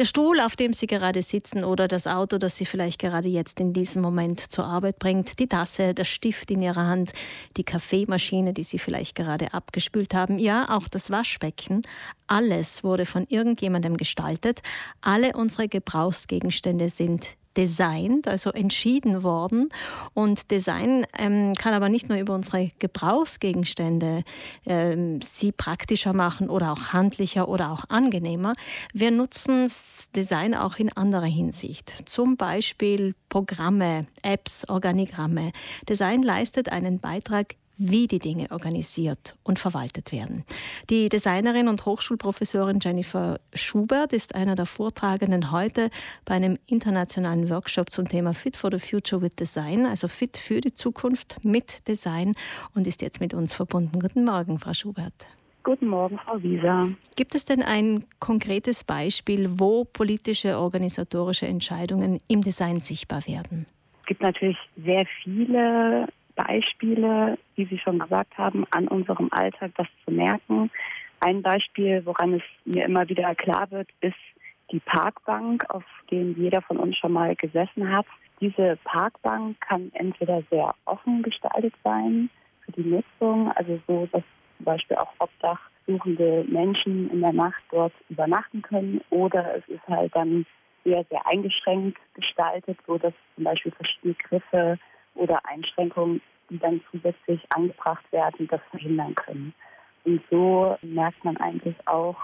der Stuhl, auf dem Sie gerade sitzen, oder das Auto, das Sie vielleicht gerade jetzt in diesem Moment zur Arbeit bringt, die Tasse, der Stift in Ihrer Hand, die Kaffeemaschine, die Sie vielleicht gerade abgespült haben, ja, auch das Waschbecken. Alles wurde von irgendjemandem gestaltet. Alle unsere Gebrauchsgegenstände sind designt, also entschieden worden. Und Design kann aber nicht nur über unsere Gebrauchsgegenstände sie praktischer machen oder auch handlicher oder auch angenehmer. Wir nutzen Design auch in anderer Hinsicht. Zum Beispiel Programme, Apps, Organigramme. Design leistet einen Beitrag, wie die Dinge organisiert und verwaltet werden. Die Designerin und Hochschulprofessorin Jennifer Schubert ist einer der Vortragenden heute bei einem internationalen Workshop zum Thema Fit for the Future with Design, also fit für die Zukunft mit Design, und ist jetzt mit uns verbunden. Guten Morgen, Frau Schubert. Guten Morgen, Frau Wieser. Gibt es denn ein konkretes Beispiel, wo politische, organisatorische Entscheidungen im Design sichtbar werden? Es gibt natürlich sehr viele Beispiele, wie Sie schon gesagt haben, an unserem Alltag das zu merken. Ein Beispiel, woran es mir immer wieder klar wird, ist die Parkbank, auf der jeder von uns schon mal gesessen hat. Diese Parkbank kann entweder sehr offen gestaltet sein für die Nutzung, also so, dass zum Beispiel auch obdachsuchende Menschen in der Nacht dort übernachten können, oder es ist halt dann sehr, sehr eingeschränkt gestaltet, so dass zum Beispiel verschiedene Griffe oder Einschränkungen, die dann zusätzlich angebracht werden, das verhindern können. Und so merkt man eigentlich auch,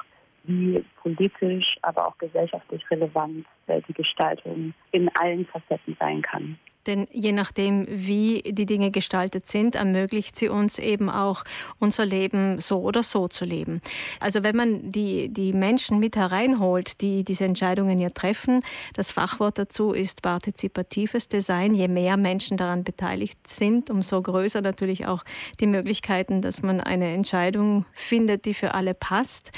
wie politisch, aber auch gesellschaftlich relevant die Gestaltung in allen Facetten sein kann. Denn je nachdem, wie die Dinge gestaltet sind, ermöglicht sie uns eben auch, unser Leben so oder so zu leben. Also wenn man die Menschen mit hereinholt, die diese Entscheidungen ja treffen, das Fachwort dazu ist partizipatives Design. Je mehr Menschen daran beteiligt sind, umso größer natürlich auch die Möglichkeiten, dass man eine Entscheidung findet, die für alle passt.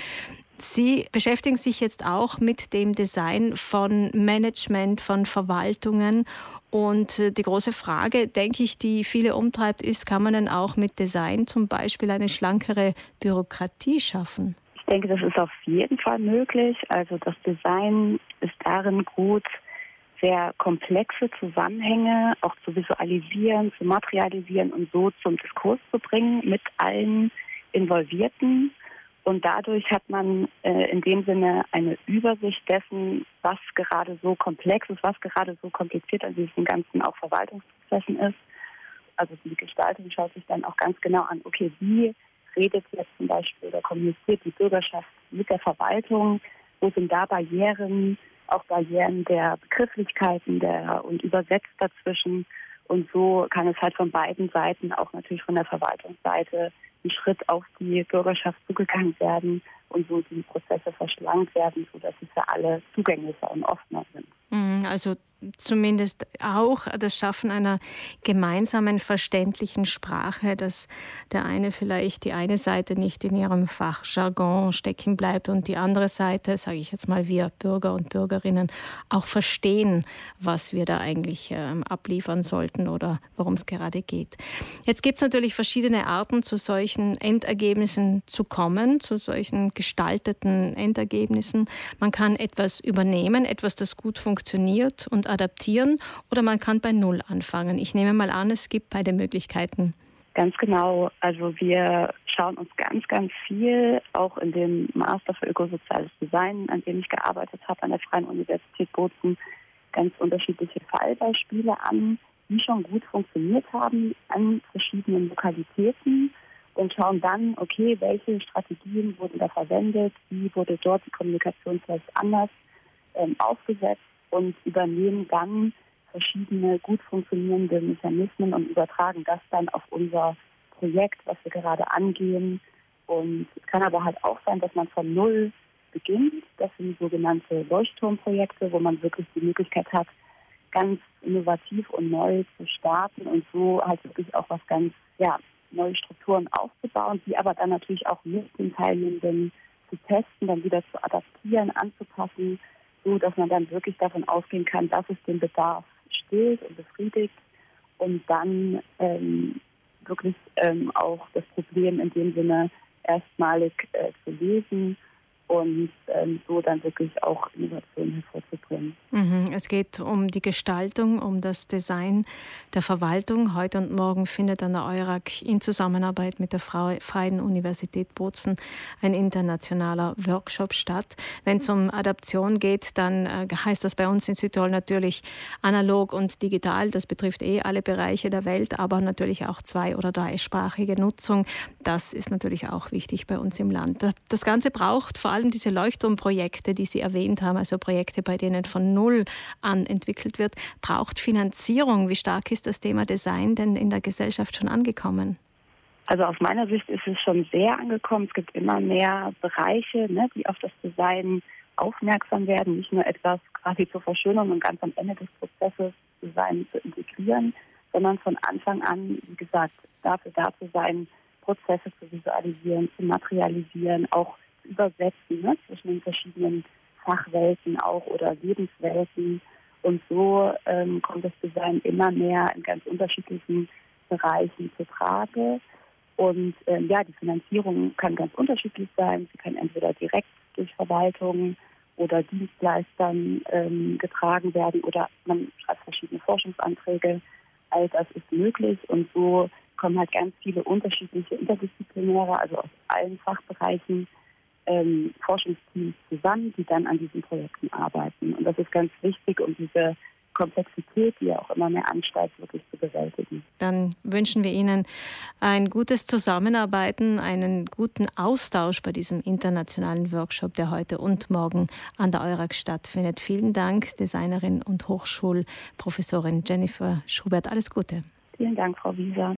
Sie beschäftigen sich jetzt auch mit dem Design von Management, von Verwaltungen. Und die große Frage, denke ich, die viele umtreibt, ist, kann man denn auch mit Design zum Beispiel eine schlankere Bürokratie schaffen? Ich denke, das ist auf jeden Fall möglich. Also das Design ist darin gut, sehr komplexe Zusammenhänge auch zu visualisieren, zu materialisieren und so zum Diskurs zu bringen mit allen Involvierten. Und dadurch hat man in dem Sinne eine Übersicht dessen, was gerade so komplex ist, was gerade so kompliziert an diesen ganzen auch Verwaltungsprozessen ist. Also die Gestaltung schaut sich dann auch ganz genau an, okay, wie redet jetzt zum Beispiel oder kommuniziert die Bürgerschaft mit der Verwaltung? Wo sind da Barrieren, auch Barrieren der Begrifflichkeiten und übersetzt dazwischen? Und so kann es halt von beiden Seiten, auch natürlich von der Verwaltungsseite, ein Schritt auf die Bürgerschaft zugegangen werden und so die Prozesse verschlankt werden, sodass sie für alle zugänglicher und offener sind. Also zumindest auch das Schaffen einer gemeinsamen, verständlichen Sprache, dass der eine vielleicht die eine Seite nicht in ihrem Fachjargon stecken bleibt und die andere Seite, sage ich jetzt mal, wir Bürger und Bürgerinnen auch verstehen, was wir da eigentlich abliefern sollten oder worum es gerade geht. Jetzt gibt es natürlich verschiedene Arten, zu solchen Endergebnissen zu kommen, zu solchen gestalteten Endergebnissen. Man kann etwas übernehmen, etwas, das gut funktioniert, und adaptieren, oder man kann bei Null anfangen. Ich nehme mal an, es gibt beide Möglichkeiten. Ganz genau. Also wir schauen uns ganz, ganz viel, auch in dem Master für Ökosoziales Design, an dem ich gearbeitet habe, an der Freien Universität Bozen, ganz unterschiedliche Fallbeispiele an, die schon gut funktioniert haben an verschiedenen Lokalitäten, und schauen dann, okay, welche Strategien wurden da verwendet, wie wurde dort die Kommunikation vielleicht anders aufgesetzt, und übernehmen dann verschiedene gut funktionierende Mechanismen und übertragen das dann auf unser Projekt, was wir gerade angehen. Und es kann aber halt auch sein, dass man von Null beginnt. Das sind sogenannte Leuchtturmprojekte, wo man wirklich die Möglichkeit hat, ganz innovativ und neu zu starten und so halt wirklich auch was ganz, ja, neue Strukturen aufzubauen, die aber dann natürlich auch mit den Teilnehmenden zu testen, dann wieder zu adaptieren, anzupassen, so dass man dann wirklich davon ausgehen kann, dass es den Bedarf stillt und befriedigt und dann wirklich auch das Problem in dem Sinne erstmalig zu lösen und so dann wirklich auch Innovationen hervorzubringen. Es geht um die Gestaltung, um das Design der Verwaltung. Heute und morgen findet an der Eurac in Zusammenarbeit mit der Freien Universität Bozen ein internationaler Workshop statt. Wenn es um Adaption geht, dann heißt das bei uns in Südtirol natürlich analog und digital. Das betrifft alle Bereiche der Welt, aber natürlich auch zwei- oder dreisprachige Nutzung. Das ist natürlich auch wichtig bei uns im Land. Das Ganze braucht vor allem diese Leuchtturmprojekte, die Sie erwähnt haben, also Projekte, bei denen von Null an entwickelt wird, braucht Finanzierung. Wie stark ist das Thema Design denn in der Gesellschaft schon angekommen? Also aus meiner Sicht ist es schon sehr angekommen. Es gibt immer mehr Bereiche, die auf das Design aufmerksam werden, nicht nur etwas quasi zur Verschönerung und ganz am Ende des Prozesses Design zu integrieren, sondern von Anfang an, wie gesagt, dafür da zu sein, Prozesse zu visualisieren, zu materialisieren, auch zu übersetzen, zwischen den verschiedenen Fachwelten auch oder Lebenswelten. Und so kommt das Design immer mehr in ganz unterschiedlichen Bereichen zur Trage. Und die Finanzierung kann ganz unterschiedlich sein. Sie kann entweder direkt durch Verwaltungen oder Dienstleistern getragen werden oder man schreibt verschiedene Forschungsanträge. All das ist möglich und so kommen halt ganz viele unterschiedliche Interdisziplinäre, also aus allen Fachbereichen, Forschungsteams zusammen, die dann an diesen Projekten arbeiten. Und das ist ganz wichtig, um diese Komplexität, die ja auch immer mehr ansteigt, wirklich zu bewältigen. Dann wünschen wir Ihnen ein gutes Zusammenarbeiten, einen guten Austausch bei diesem internationalen Workshop, der heute und morgen an der Eurac stattfindet. Vielen Dank, Designerin und Hochschulprofessorin Jennifer Schubert. Alles Gute. Vielen Dank, Frau Wieser.